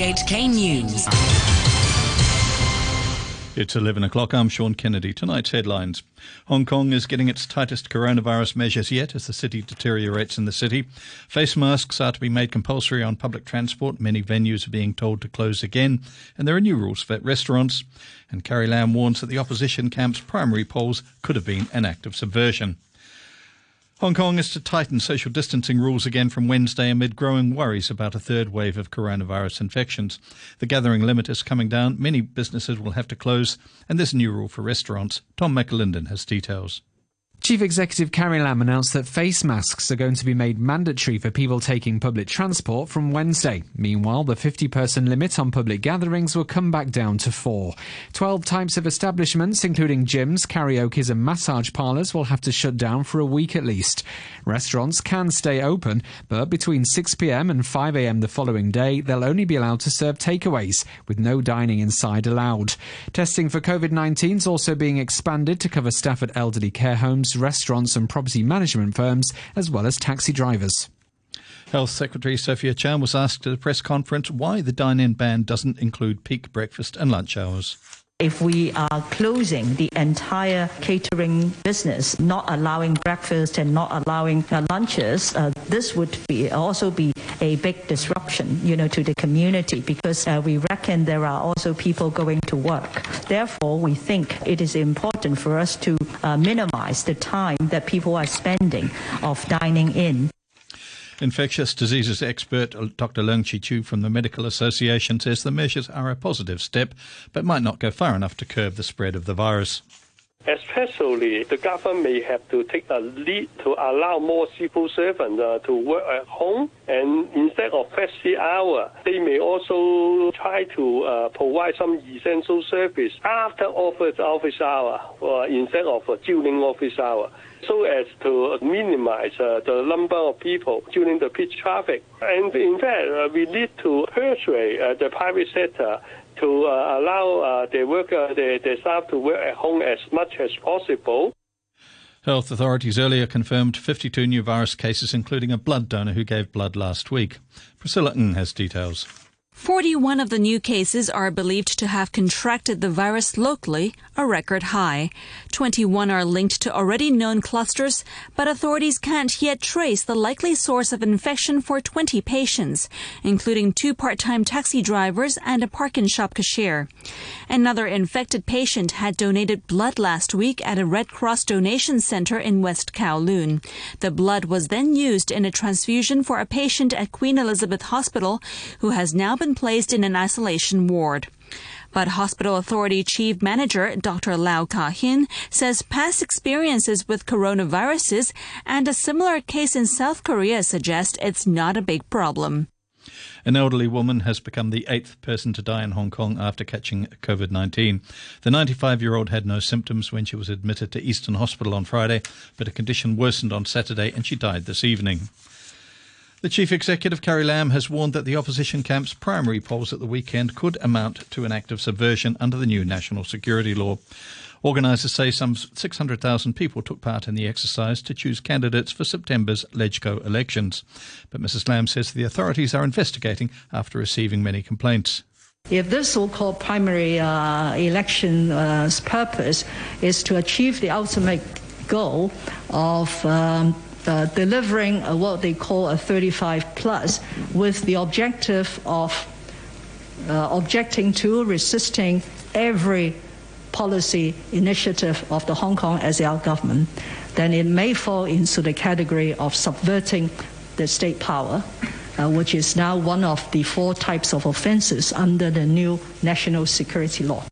RTHK News. It's 11 o'clock. I'm Sean Kennedy. Tonight's headlines. Hong Kong is getting its tightest coronavirus measures yet as the city deteriorates in the city. Face masks are to be made compulsory on public transport. Many venues are being told to close again, and there are new rules for restaurants. And Carrie Lam warns that the opposition camp's primary polls could have been an act of subversion. Hong Kong is to tighten social distancing rules again from Wednesday amid growing worries about a third wave of coronavirus infections. The gathering limit is coming down. Many businesses will have to close, and there's a new rule for restaurants. Tom McLinden has details. Chief Executive Carrie Lam announced that face masks are going to be made mandatory for people taking public transport from Wednesday. Meanwhile, the 50-person limit on public gatherings will come back down to 4. 12 types of establishments, including gyms, karaokes and massage parlours, will have to shut down for a week at least. Restaurants can stay open, but between 6 p.m. and 5 a.m. the following day, they'll only be allowed to serve takeaways, with no dining inside allowed. Testing for COVID-19 is also being expanded to cover staff at elderly care homes, restaurants and property management firms, as well as taxi drivers. Health Secretary Sophia Chan was asked at a press conference why the dine-in ban doesn't include peak breakfast and lunch hours. If we are closing the entire catering business, not allowing breakfast and not allowing lunches, this would be also be a big disruption, to the community, because we reckon there are also people going to work. Therefore, we think it is important for us to minimize the time that people are spending of dining in. Infectious diseases expert Dr. Leung Chi Chu from the Medical Association says the measures are a positive step, but might not go far enough to curb the spread of the virus. Especially, the government may have to take a lead to allow more civil servants to work at home, and instead of flexi hour, they may also try to provide some essential service after office hour, or instead of during office hour, so as to minimize the number of people during the peak traffic. And in fact, we need to persuade the private sector to allow their staff to work at home as much as possible. Health authorities earlier confirmed 52 new virus cases, including a blood donor who gave blood last week. Priscilla Ng has details. 41 of the new cases are believed to have contracted the virus locally, a record high. 21 are linked to already known clusters, but authorities can't yet trace the likely source of infection for 20 patients, including 2 part-time taxi drivers and a parking shop cashier. Another infected patient had donated blood last week at a Red Cross donation center in West Kowloon. The blood was then used in a transfusion for a patient at Queen Elizabeth Hospital, who has now been placed in an isolation ward. But Hospital Authority Chief Manager Dr. Lau Ka-hin says past experiences with coronaviruses and a similar case in South Korea suggest it's not a big problem. An elderly woman has become the 8th person to die in Hong Kong after catching COVID-19. The 95-year-old had no symptoms when she was admitted to Eastern Hospital on Friday, but her condition worsened on Saturday and she died this evening. The Chief Executive, Carrie Lam, has warned that the opposition camp's primary polls at the weekend could amount to an act of subversion under the new National Security Law. Organisers say some 600,000 people took part in the exercise to choose candidates for September's LegCo elections. But Mrs Lam says the authorities are investigating after receiving many complaints. If this so-called primary election's purpose is to achieve the ultimate goal of delivering what they call a 35+, with the objective of objecting to, resisting every policy initiative of the Hong Kong SAR government, then it may fall into the category of subverting the state power, which is now one of the 4 types of offences under the new National Security Law.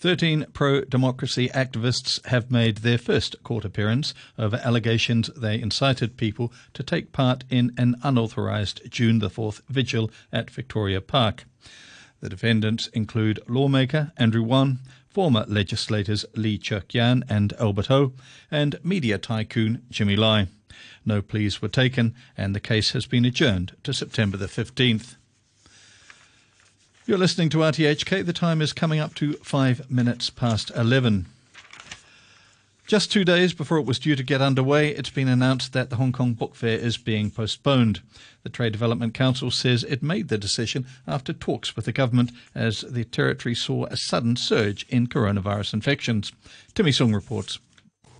13 pro-democracy activists have made their first court appearance over allegations they incited people to take part in an unauthorised June the 4th vigil at Victoria Park. The defendants include lawmaker Andrew Wan, former legislators Lee Chuk-Yan and Albert Ho, and media tycoon Jimmy Lai. No pleas were taken and the case has been adjourned to September the 15th. You're listening to RTHK. The time is coming up to 5 minutes past 11. Just 2 days before it was due to get underway, it's been announced that the Hong Kong Book Fair is being postponed. The Trade Development Council says it made the decision after talks with the government as the territory saw a sudden surge in coronavirus infections. Timmy Sung reports.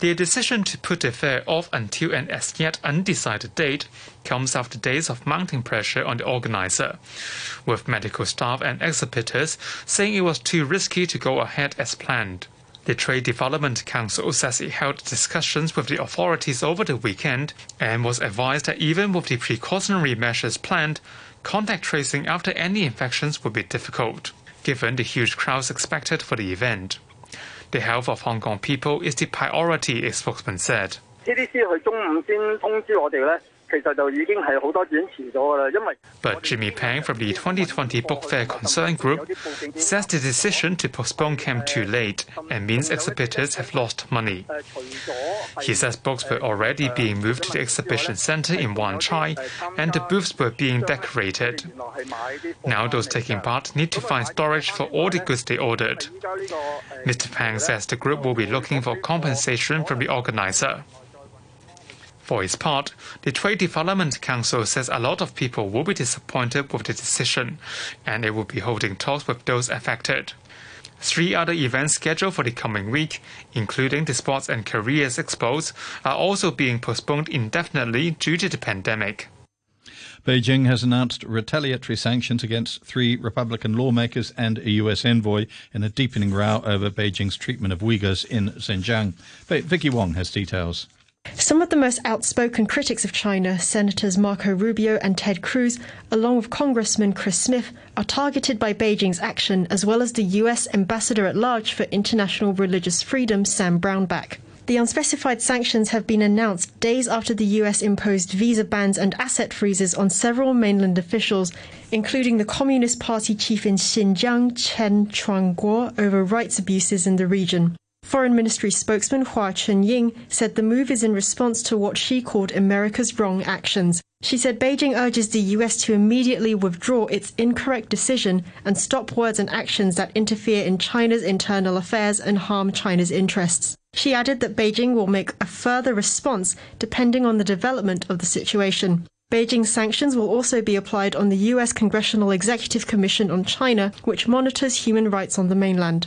The decision to put the fair off until an as yet undecided date comes after days of mounting pressure on the organizer, with medical staff and exhibitors saying it was too risky to go ahead as planned. The Trade Development Council says it held discussions with the authorities over the weekend and was advised that even with the precautionary measures planned, contact tracing after any infections would be difficult, given the huge crowds expected for the event. The health of Hong Kong people is the priority, a spokesman said. But Jimmy Pang from the 2020 Book Fair Concern Group says the decision to postpone came too late and means exhibitors have lost money. He says books were already being moved to the exhibition centre in Wan Chai and the booths were being decorated. Now those taking part need to find storage for all the goods they ordered. Mr. Pang says the group will be looking for compensation from the organiser. For its part, the Trade Development Council says a lot of people will be disappointed with the decision, and it will be holding talks with those affected. 3 other events scheduled for the coming week, including the Sports and Careers Expos, are also being postponed indefinitely due to the pandemic. Beijing has announced retaliatory sanctions against 3 Republican lawmakers and a U.S. envoy in a deepening row over Beijing's treatment of Uyghurs in Xinjiang. Vicky Wong has details. Some of the most outspoken critics of China, Senators Marco Rubio and Ted Cruz, along with Congressman Chris Smith, are targeted by Beijing's action, as well as the U.S. Ambassador at Large for International Religious Freedom, Sam Brownback. The unspecified sanctions have been announced days after the U.S. imposed visa bans and asset freezes on several mainland officials, including the Communist Party chief in Xinjiang, Chen Quanguo, over rights abuses in the region. Foreign Ministry spokesman Hua Chunying said the move is in response to what she called America's wrong actions. She said Beijing urges the U.S. to immediately withdraw its incorrect decision and stop words and actions that interfere in China's internal affairs and harm China's interests. She added that Beijing will make a further response depending on the development of the situation. Beijing's sanctions will also be applied on the U.S. Congressional Executive Commission on China, which monitors human rights on the mainland.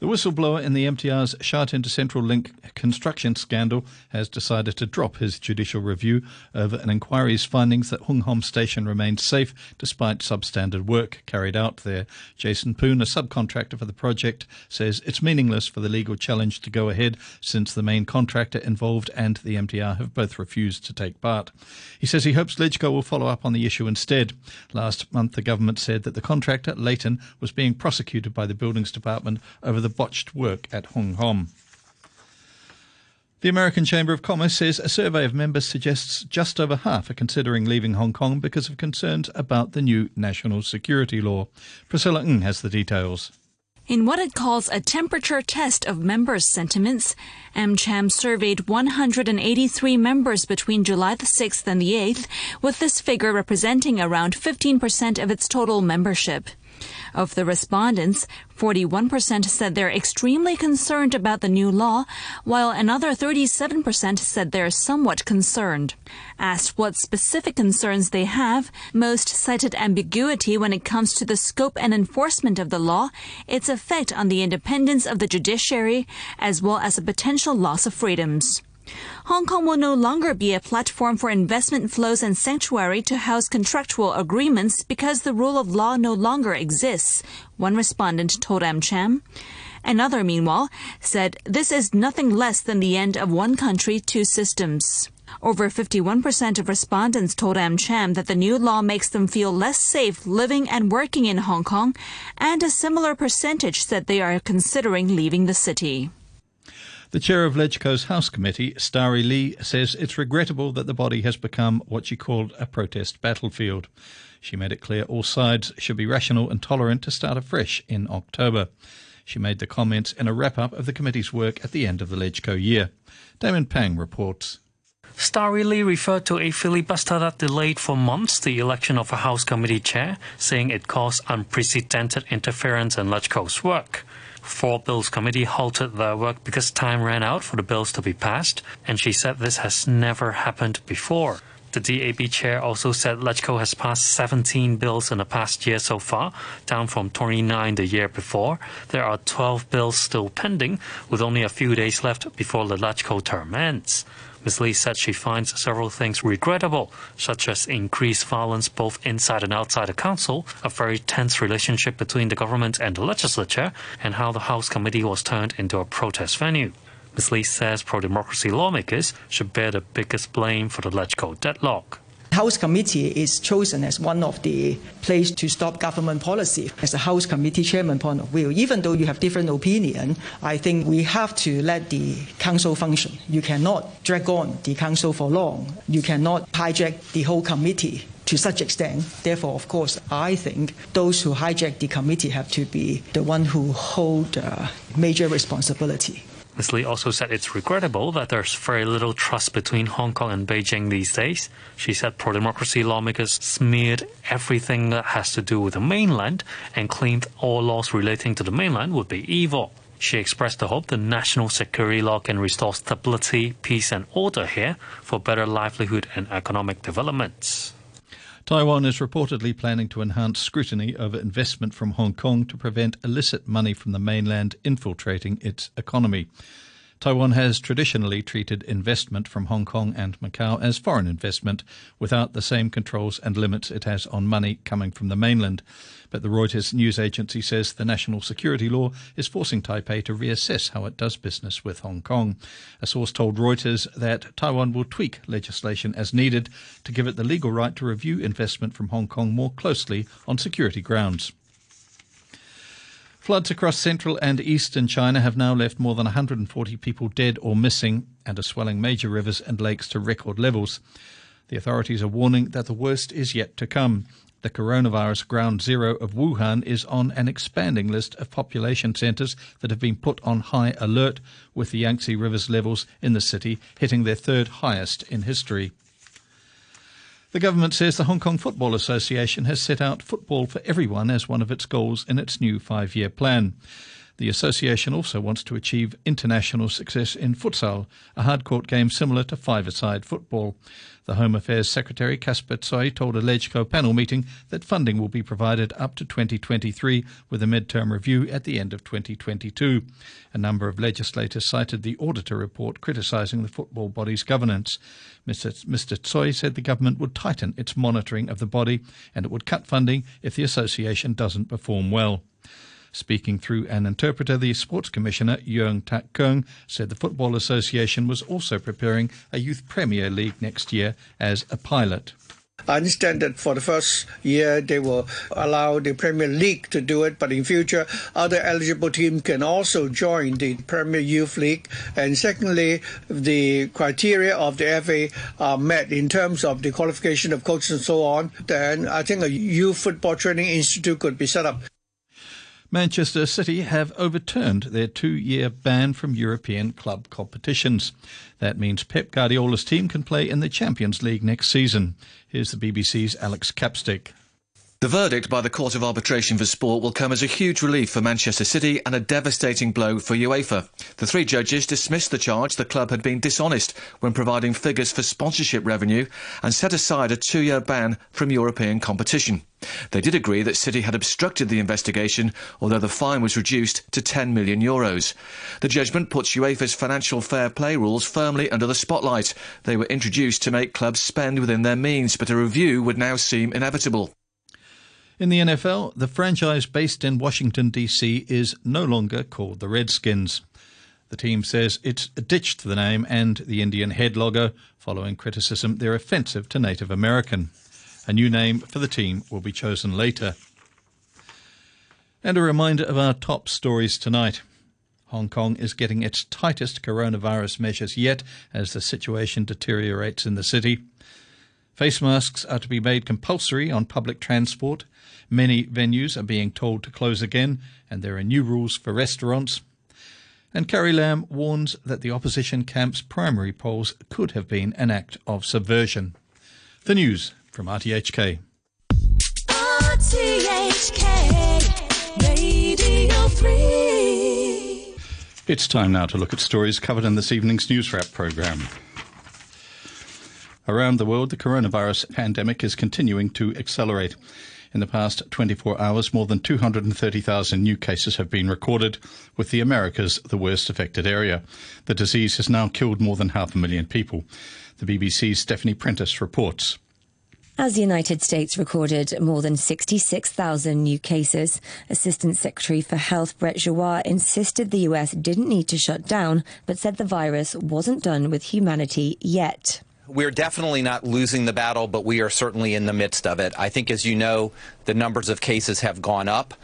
The whistleblower in the MTR's shut into Central Link construction scandal has decided to drop his judicial review over an inquiry's findings that Hung Hom Station remains safe despite substandard work carried out there. Jason Poon, a subcontractor for the project, says it's meaningless for the legal challenge to go ahead since the main contractor involved and the MTR have both refused to take part. He says he hopes LegCo will follow up on the issue instead. Last month, the government said that the contractor, Leighton, was being prosecuted by the Buildings Department over the botched work at Hung Hom. The American Chamber of Commerce says a survey of members suggests just over half are considering leaving Hong Kong because of concerns about the new National Security Law. Priscilla Ng has the details. In what it calls a temperature test of members' sentiments, AmCham surveyed 183 members between July the 6th and the 8th, with this figure representing around 15% of its total membership. Of the respondents, 41% said they're extremely concerned about the new law, while another 37% said they're somewhat concerned. Asked what specific concerns they have, most cited ambiguity when it comes to the scope and enforcement of the law, its effect on the independence of the judiciary, as well as a potential loss of freedoms. Hong Kong will no longer be a platform for investment flows and sanctuary to house contractual agreements because the rule of law no longer exists, one respondent told AmCham. Another, meanwhile, said this is nothing less than the end of one country, two systems. Over 51% of respondents told AmCham that the new law makes them feel less safe living and working in Hong Kong, and a similar percentage said they are considering leaving the city. The chair of LegCo's House Committee, Starry Lee, says it's regrettable that the body has become what she called a protest battlefield. She made it clear all sides should be rational and tolerant to start afresh in October. She made the comments in a wrap-up of the committee's work at the end of the LegCo year. Damon Pang reports. Starry Lee referred to a filibuster that delayed for months the election of a House Committee chair, saying it caused unprecedented interference in LegCo's work. Four Bills Committee halted their work because time ran out for the bills to be passed, and she said this has never happened before. The DAB chair also said LegCo has passed 17 bills in the past year so far, down from 29 the year before. There are 12 bills still pending, with only a few days left before the LegCo term ends. Ms. Lee said she finds several things regrettable, such as increased violence both inside and outside the council, a very tense relationship between the government and the legislature, and how the House committee was turned into a protest venue. Ms. Lee says pro-democracy lawmakers should bear the biggest blame for the LegCo deadlock. House Committee is chosen as one of the places to stop government policy. As a House Committee Chairman point of view, even though you have different opinion, I think we have to let the Council function. You cannot drag on the Council for long. You cannot hijack the whole committee to such extent. Therefore, of course, I think those who hijack the committee have to be the one who hold major responsibility. Ms. Lee also said it's regrettable that there's very little trust between Hong Kong and Beijing these days. She said pro-democracy lawmakers smeared everything that has to do with the mainland and claimed all laws relating to the mainland would be evil. She expressed the hope the National Security Law can restore stability, peace and order here for better livelihood and economic developments. Taiwan is reportedly planning to enhance scrutiny over investment from Hong Kong to prevent illicit money from the mainland infiltrating its economy. Taiwan has traditionally treated investment from Hong Kong and Macau as foreign investment, without the same controls and limits it has on money coming from the mainland. But the Reuters news agency says the National Security Law is forcing Taipei to reassess how it does business with Hong Kong. A source told Reuters that Taiwan will tweak legislation as needed to give it the legal right to review investment from Hong Kong more closely on security grounds. Floods across central and eastern China have now left more than 140 people dead or missing and are swelling major rivers and lakes to record levels. The authorities are warning that the worst is yet to come. The coronavirus ground zero of Wuhan is on an expanding list of population centres that have been put on high alert, with the Yangtze River's levels in the city hitting their third highest in history. The government says the Hong Kong Football Association has set out football for everyone as one of its goals in its new five-year plan. The association also wants to achieve international success in futsal, a hard-court game similar to five-a-side football. The Home Affairs Secretary Kasper Tsoi told a LegCo panel meeting that funding will be provided up to 2023, with a mid-term review at the end of 2022. A number of legislators cited the auditor report criticising the football body's governance. Mr. Tsoi said the government would tighten its monitoring of the body and it would cut funding if the association doesn't perform well. Speaking through an interpreter, the Sports Commissioner, Yeung Tak Keung, said the Football Association was also preparing a Youth Premier League next year as a pilot. I understand that for the first year they will allow the Premier League to do it, but in future other eligible teams can also join the Premier Youth League. And secondly, the criteria of the FA are met in terms of the qualification of coaches and so on. Then I think a youth football training institute could be set up. Manchester City have overturned their two-year ban from European club competitions. That means Pep Guardiola's team can play in the Champions League next season. Here's the BBC's Alex Capstick. The verdict by the Court of Arbitration for Sport will come as a huge relief for Manchester City and a devastating blow for UEFA. The three judges dismissed the charge the club had been dishonest when providing figures for sponsorship revenue and set aside a two-year ban from European competition. They did agree that City had obstructed the investigation, although the fine was reduced to €10 million. The judgment puts UEFA's financial fair play rules firmly under the spotlight. They were introduced to make clubs spend within their means, but a review would now seem inevitable. In the NFL, the franchise based in Washington, D.C. is no longer called the Redskins. The team says it's ditched the name and the Indian head logo following criticism they're offensive to Native American. A new name for the team will be chosen later. And a reminder of our top stories tonight. Hong Kong is getting its tightest coronavirus measures yet as the situation deteriorates in the city. Face masks are to be made compulsory on public transport. Many venues are being told to close again, and there are new rules for restaurants. And Carrie Lam warns that the opposition camp's primary polls could have been an act of subversion. The news from RTHK. RTHK Radio 3. It's time now to look at stories covered in this evening's News Wrap programme. Around the world, the coronavirus pandemic is continuing to accelerate. In the past 24 hours, more than 230,000 new cases have been recorded, with the Americas the worst affected area. The disease has now killed more than 500,000 people. The BBC's Stephanie Prentice reports. As the United States recorded more than 66,000 new cases, Assistant Secretary for Health Brett Giroir insisted the US didn't need to shut down, but said the virus wasn't done with humanity yet. We're definitely not losing the battle, but we are certainly in the midst of it. I think, as you know, the numbers of cases have gone up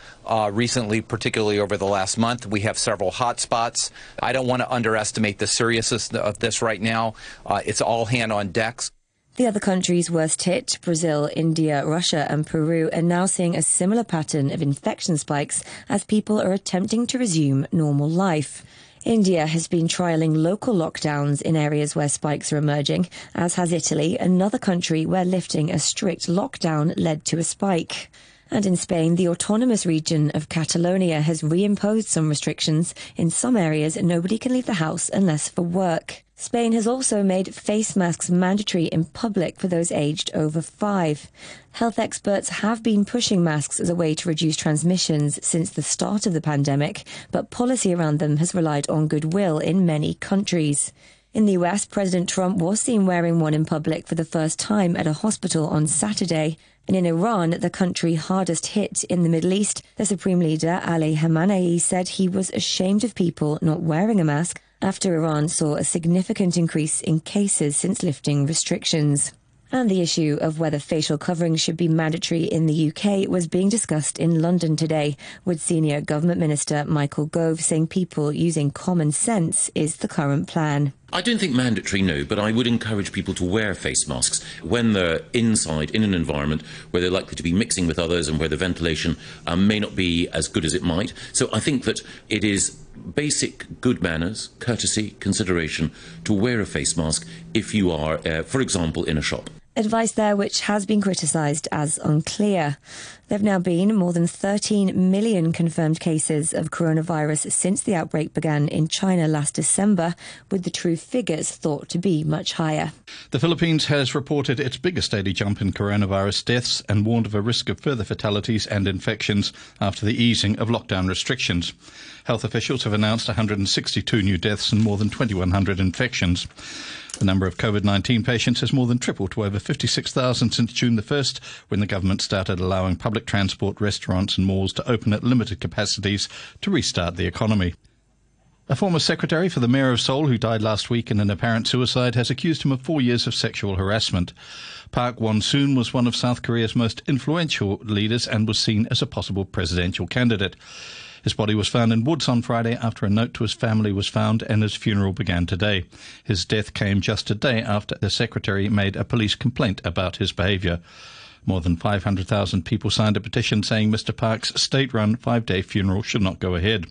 recently, particularly over the last month. We have several hot spots. I don't want to underestimate the seriousness of this right now. It's all hand on deck. The other countries worst hit, Brazil, India, Russia and Peru, are now seeing a similar pattern of infection spikes as people are attempting to resume normal life. India has been trialling local lockdowns in areas where spikes are emerging, as has Italy, another country where lifting a strict lockdown led to a spike. And in Spain, the autonomous region of Catalonia has reimposed some restrictions. In some areas, nobody can leave the house unless for work. Spain has also made face masks mandatory in public for those aged over 5. Health experts have been pushing masks as a way to reduce transmissions since the start of the pandemic, but policy around them has relied on goodwill in many countries. In the US, President Trump was seen wearing one in public for the first time at a hospital on Saturday. And in Iran, the country hardest hit in the Middle East, the Supreme Leader Ali Khamenei said he was ashamed of people not wearing a mask after Iran saw a significant increase in cases since lifting restrictions. And the issue of whether facial coverings should be mandatory in the UK was being discussed in London today, with senior government minister Michael Gove saying people using common sense is the current plan. I don't think mandatory, no, but I would encourage people to wear face masks when they're inside, in an environment where they're likely to be mixing with others and where the ventilation may not be as good as it might. So I think that it is basic good manners, courtesy, consideration to wear a face mask if you are, for example, in a shop. Advice there which has been criticised as unclear. There have now been more than 13 million confirmed cases of coronavirus since the outbreak began in China last December, with the true figures thought to be much higher. The Philippines has reported its biggest daily jump in coronavirus deaths and warned of a risk of further fatalities and infections after the easing of lockdown restrictions. Health officials have announced 162 new deaths and more than 2,100 infections. The number of COVID-19 patients has more than tripled to over 56,000 since June the 1st, when the government started allowing public transport, restaurants and malls to open at limited capacities to restart the economy. A former secretary for the mayor of Seoul, who died last week in an apparent suicide, has accused him of 4 years of sexual harassment. Park Won-soon was one of South Korea's most influential leaders and was seen as a possible presidential candidate. His body was found in woods on Friday after a note to his family was found, and his funeral began today. His death came just a day after the secretary made a police complaint about his behaviour. More than 500,000 people signed a petition saying Mr. Park's state-run 5-day funeral should not go ahead.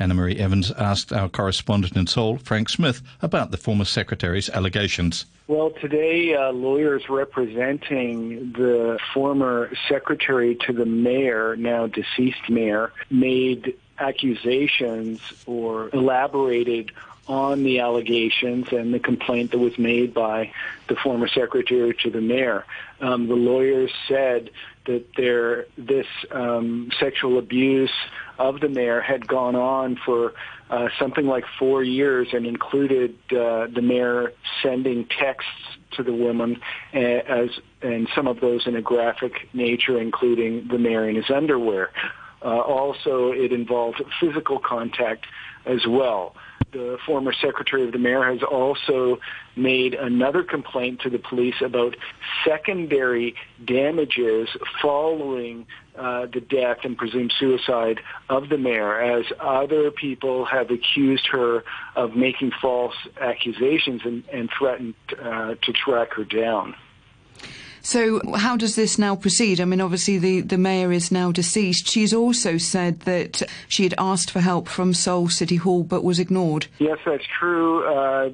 Anna-Marie Evans asked our correspondent in Seoul, Frank Smith, about the former secretary's allegations. Well, today lawyers representing the former secretary to the mayor, now deceased mayor, made accusations or elaborated on the allegations and the complaint that was made by the former secretary to the mayor. The lawyers said that this sexual abuse of the mayor had gone on for something like 4 years and included the mayor sending texts to the woman, and some of those in a graphic nature, including the mayor in his underwear. Also, it involved physical contact as well. The former secretary of the mayor has also made another complaint to the police about secondary damages following the death and presumed suicide of the mayor, as other people have accused her of making false accusations and threatened to track her down. So how does this now proceed? I mean, obviously the mayor is now deceased. She's also said that she had asked for help from Seoul City Hall but was ignored. Yes, that's true.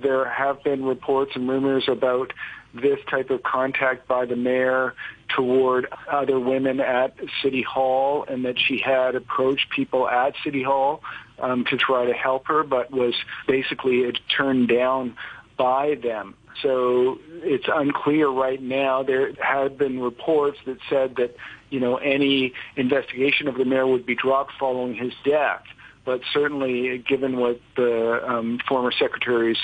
There have been reports and rumours about this type of contact by the mayor toward other women at City Hall, and that she had approached people at City Hall to try to help her, but was basically turned down by them. So it's unclear right now. There have been reports that said that, you know, any investigation of the mayor would be dropped following his death. But certainly, given what the former secretary's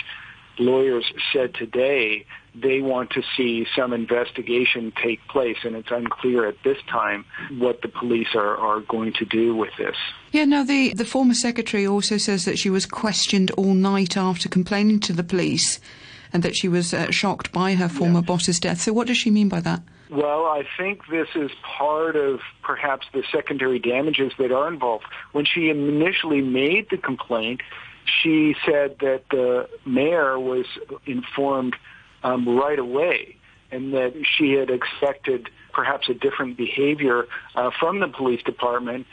lawyers said today, they want to see some investigation take place, and it's unclear at this time what the police are going to do with this. Yeah, now the former secretary also says that she was questioned all night after complaining to the police and that she was shocked by her former boss's death. So what does she mean by that? Well, I think this is part of perhaps the secondary damages that are involved. When she initially made the complaint, she said that the mayor was informed right away and that she had expected perhaps a different behavior from the police department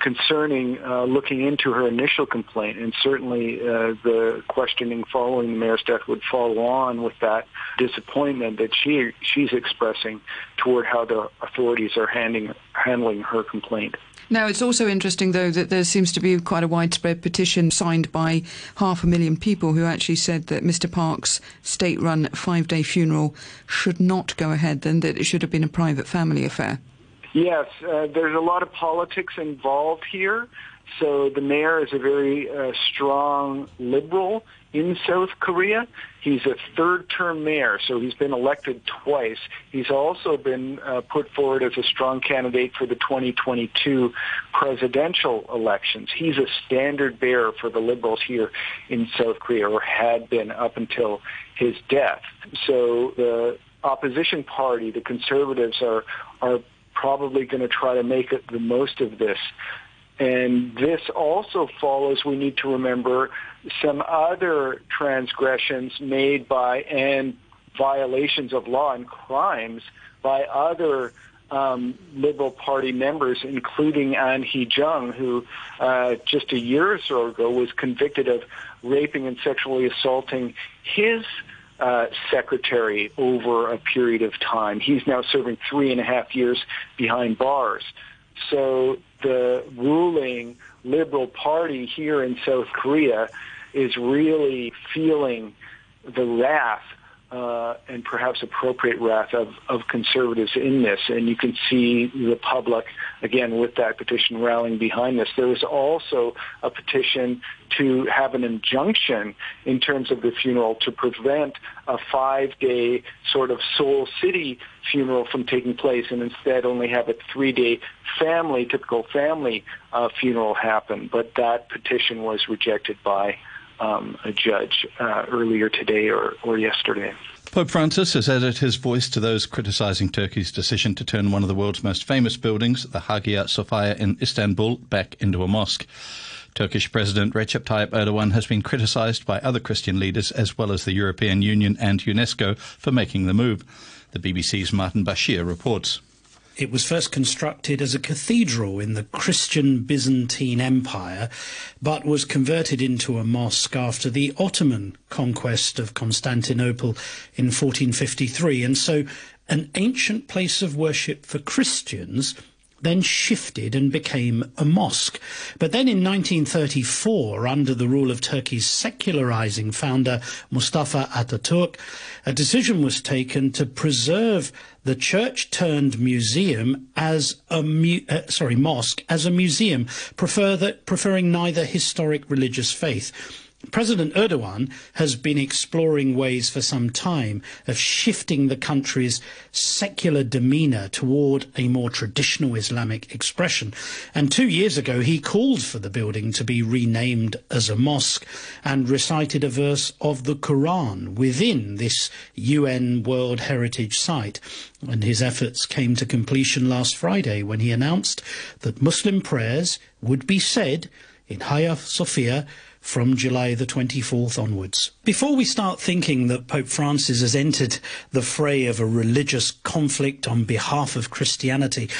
concerning looking into her initial complaint. And certainly the questioning following the mayor's death would follow on with that disappointment that she's expressing toward how the authorities are handling her complaint. Now, it's also interesting, though, that there seems to be quite a widespread petition signed by 500,000 people who actually said that Mr. Park's state-run five-day funeral should not go ahead and that it should have been a private family affair. Yes, there's a lot of politics involved here. So the mayor is a very strong liberal in South Korea. He's a third-term mayor, so he's been elected twice. He's also been put forward as a strong candidate for the 2022 presidential elections. He's a standard bearer for the liberals here in South Korea, or had been up until his death. So the opposition party, the conservatives, are probably going to try to make it the most of this. And this also follows, we need to remember, some other transgressions made by and violations of law and crimes by other Liberal Party members, including An Hee-jung, who just a year or so ago was convicted of raping and sexually assaulting his secretary over a period of time. He's now serving 3.5 years behind bars. So the ruling Liberal Party here in South Korea is really feeling the wrath, and perhaps appropriate wrath, of conservatives in this. And you can see the public, again, with that petition rallying behind this. There was also a petition to have an injunction in terms of the funeral to prevent a 5-day sort of Seoul City funeral from taking place, and instead only have a 3-day typical family funeral happen. But that petition was rejected by a judge earlier today or yesterday. Pope Francis has added his voice to those criticising Turkey's decision to turn one of the world's most famous buildings, the Hagia Sophia in Istanbul, back into a mosque. Turkish President Recep Tayyip Erdogan has been criticised by other Christian leaders as well as the European Union and UNESCO for making the move. The BBC's Martin Bashir reports. It was first constructed as a cathedral in the Christian Byzantine Empire, but was converted into a mosque after the Ottoman conquest of Constantinople in 1453. And so an ancient place of worship for Christians then shifted and became a mosque. But then in 1934, under the rule of Turkey's secularizing founder Mustafa Atatürk, a decision was taken to preserve the church-turned-museum as a mosque as a museum, preferring neither historic religious faith. President Erdogan has been exploring ways for some time of shifting the country's secular demeanour toward a more traditional Islamic expression. And 2 years ago, he called for the building to be renamed as a mosque and recited a verse of the Quran within this UN World Heritage Site. And his efforts came to completion last Friday when he announced that Muslim prayers would be said in Hagia Sophia from July the 24th onwards. Before we start thinking that Pope Francis has entered the fray of a religious conflict on behalf of Christianity,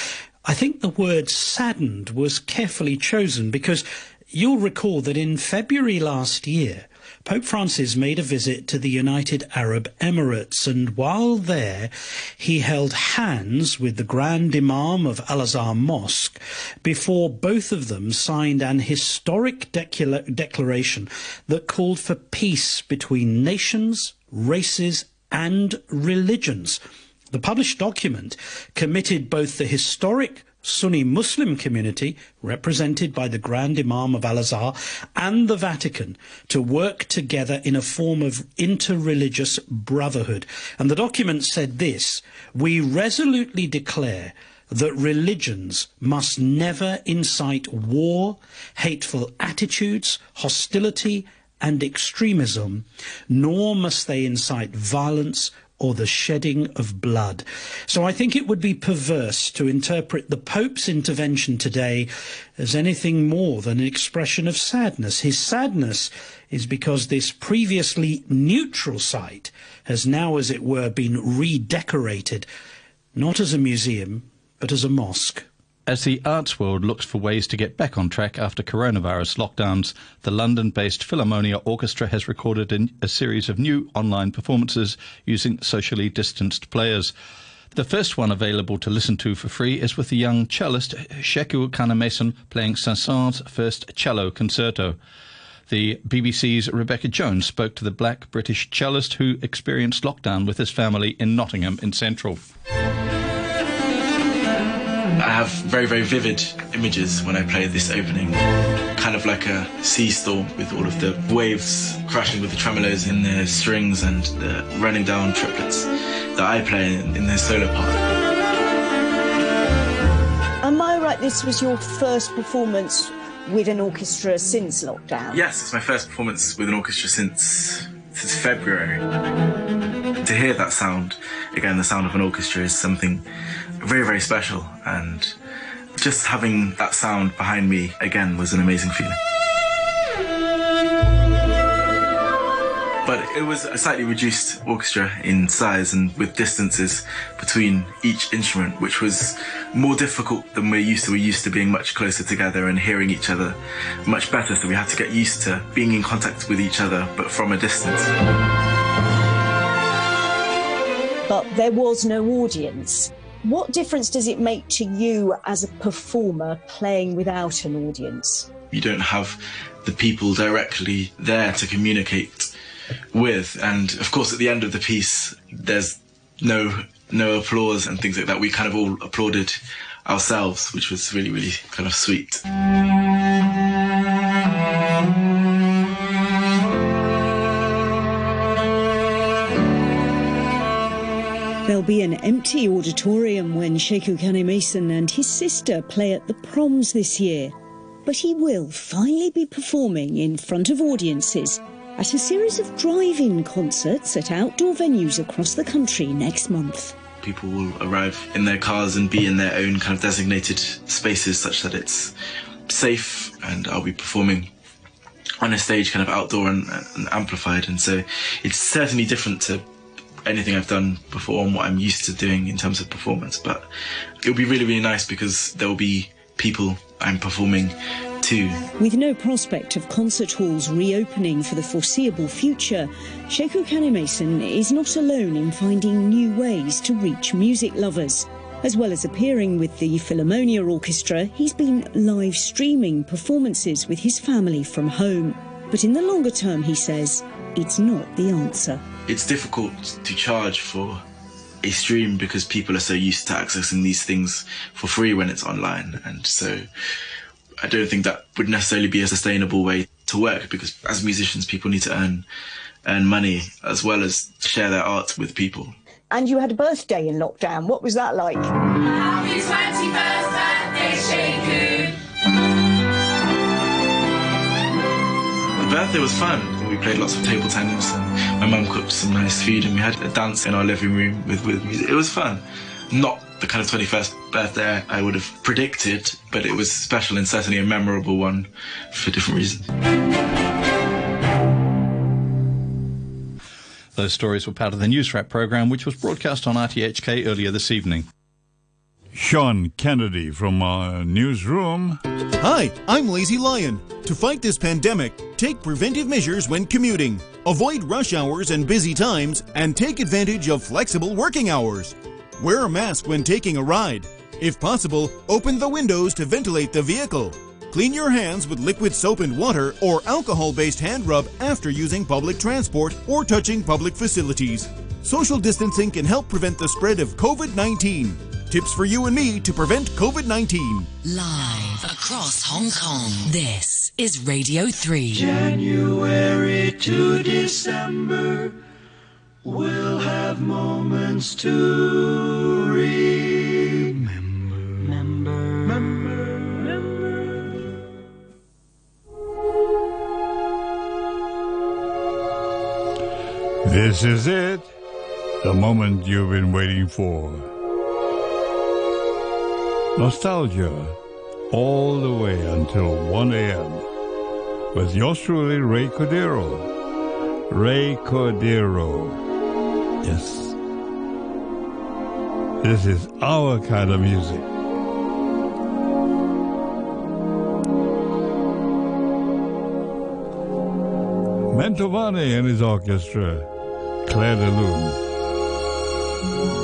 I think the word saddened was carefully chosen, because you'll recall that in February last year, Pope Francis made a visit to the United Arab Emirates, and while there, he held hands with the Grand Imam of Al-Azhar Mosque before both of them signed an historic declaration that called for peace between nations, races, and religions. The published document committed both the historic Sunni Muslim community, represented by the Grand Imam of Al-Azhar, and the Vatican to work together in a form of interreligious brotherhood. And the document said this: "We resolutely declare that religions must never incite war, hateful attitudes, hostility, and extremism, nor must they incite violence or the shedding of blood." So I think it would be perverse to interpret the Pope's intervention today as anything more than an expression of sadness. His sadness is because this previously neutral site has now, as it were, been redecorated, not as a museum, but as a mosque. As the arts world looks for ways to get back on track after coronavirus lockdowns, the London-based Philharmonia Orchestra has recorded a series of new online performances using socially distanced players. The first one available to listen to for free is with the young cellist Sheku Kanneh-Mason playing Saint-Saëns' first cello concerto. The BBC's Rebecca Jones spoke to the black British cellist who experienced lockdown with his family in Nottingham in Central. I have very, very vivid images when I play this opening. Kind of like a sea storm with all of the waves crashing with the tremolos in their strings and the running down triplets that I play in their solo part. Am I right, this was your first performance with an orchestra since lockdown? Yes, it's my first performance with an orchestra since February. To hear that sound, again, the sound of an orchestra is something very, very special, and just having that sound behind me again was an amazing feeling. But it was a slightly reduced orchestra in size and with distances between each instrument, which was more difficult than we're used to. We're used to being much closer together and hearing each other much better, so we had to get used to being in contact with each other but from a distance. But there was no audience. What difference does it make to you as a performer playing without an audience? You don't have the people directly there to communicate with. And of course, at the end of the piece, there's no applause and things like that. We kind of all applauded ourselves, which was really, really kind of sweet. There'll be an empty auditorium when Sheku Kanneh-Mason and his sister play at the Proms this year. But he will finally be performing in front of audiences at a series of drive-in concerts at outdoor venues across the country next month. People will arrive in their cars and be in their own kind of designated spaces such that it's safe, and I'll be performing on a stage kind of outdoor and amplified. And so it's certainly different to anything I've done before and what I'm used to doing in terms of performance, but it'll be really, really nice because there will be people I'm performing to. With no prospect of concert halls reopening for the foreseeable future, Sheku Kanneh-Mason is not alone in finding new ways to reach music lovers. As well as appearing with the Philharmonia Orchestra, he's been live streaming performances with his family from home. But in the longer term, he says, it's not the answer. It's difficult to charge for a stream because people are so used to accessing these things for free when it's online. And so I don't think that would necessarily be a sustainable way to work, because as musicians, people need to earn money as well as share their art with people. And you had a birthday in lockdown. What was that like? Happy 21st birthday, Sheku. The birthday was fun. We played lots of table tennis, and my mum cooked some nice food, and we had a dance in our living room with music. It was fun. Not the kind of 21st birthday I would have predicted, but it was special and certainly a memorable one for different reasons. Those stories were part of the News Wrap programme, which was broadcast on RTHK earlier this evening. Sean Kennedy from our newsroom. Hi, I'm Lazy Lion. To fight this pandemic, take preventive measures when commuting. Avoid rush hours and busy times, and take advantage of flexible working hours. Wear a mask when taking a ride. If possible, open the windows to ventilate the vehicle. Clean your hands with liquid soap and water or alcohol-based hand rub after using public transport or touching public facilities. Social distancing can help prevent the spread of COVID-19. Tips for you and me to prevent COVID-19. Live across Hong Kong, this is Radio 3. January to December, we'll have moments to remember. This is it. The moment you've been waiting for. Nostalgia all the way until 1 a.m. with yours truly, Ray Cordero. Ray Cordero. Yes. This is our kind of music. Mantovani and his orchestra. Clair de Lune.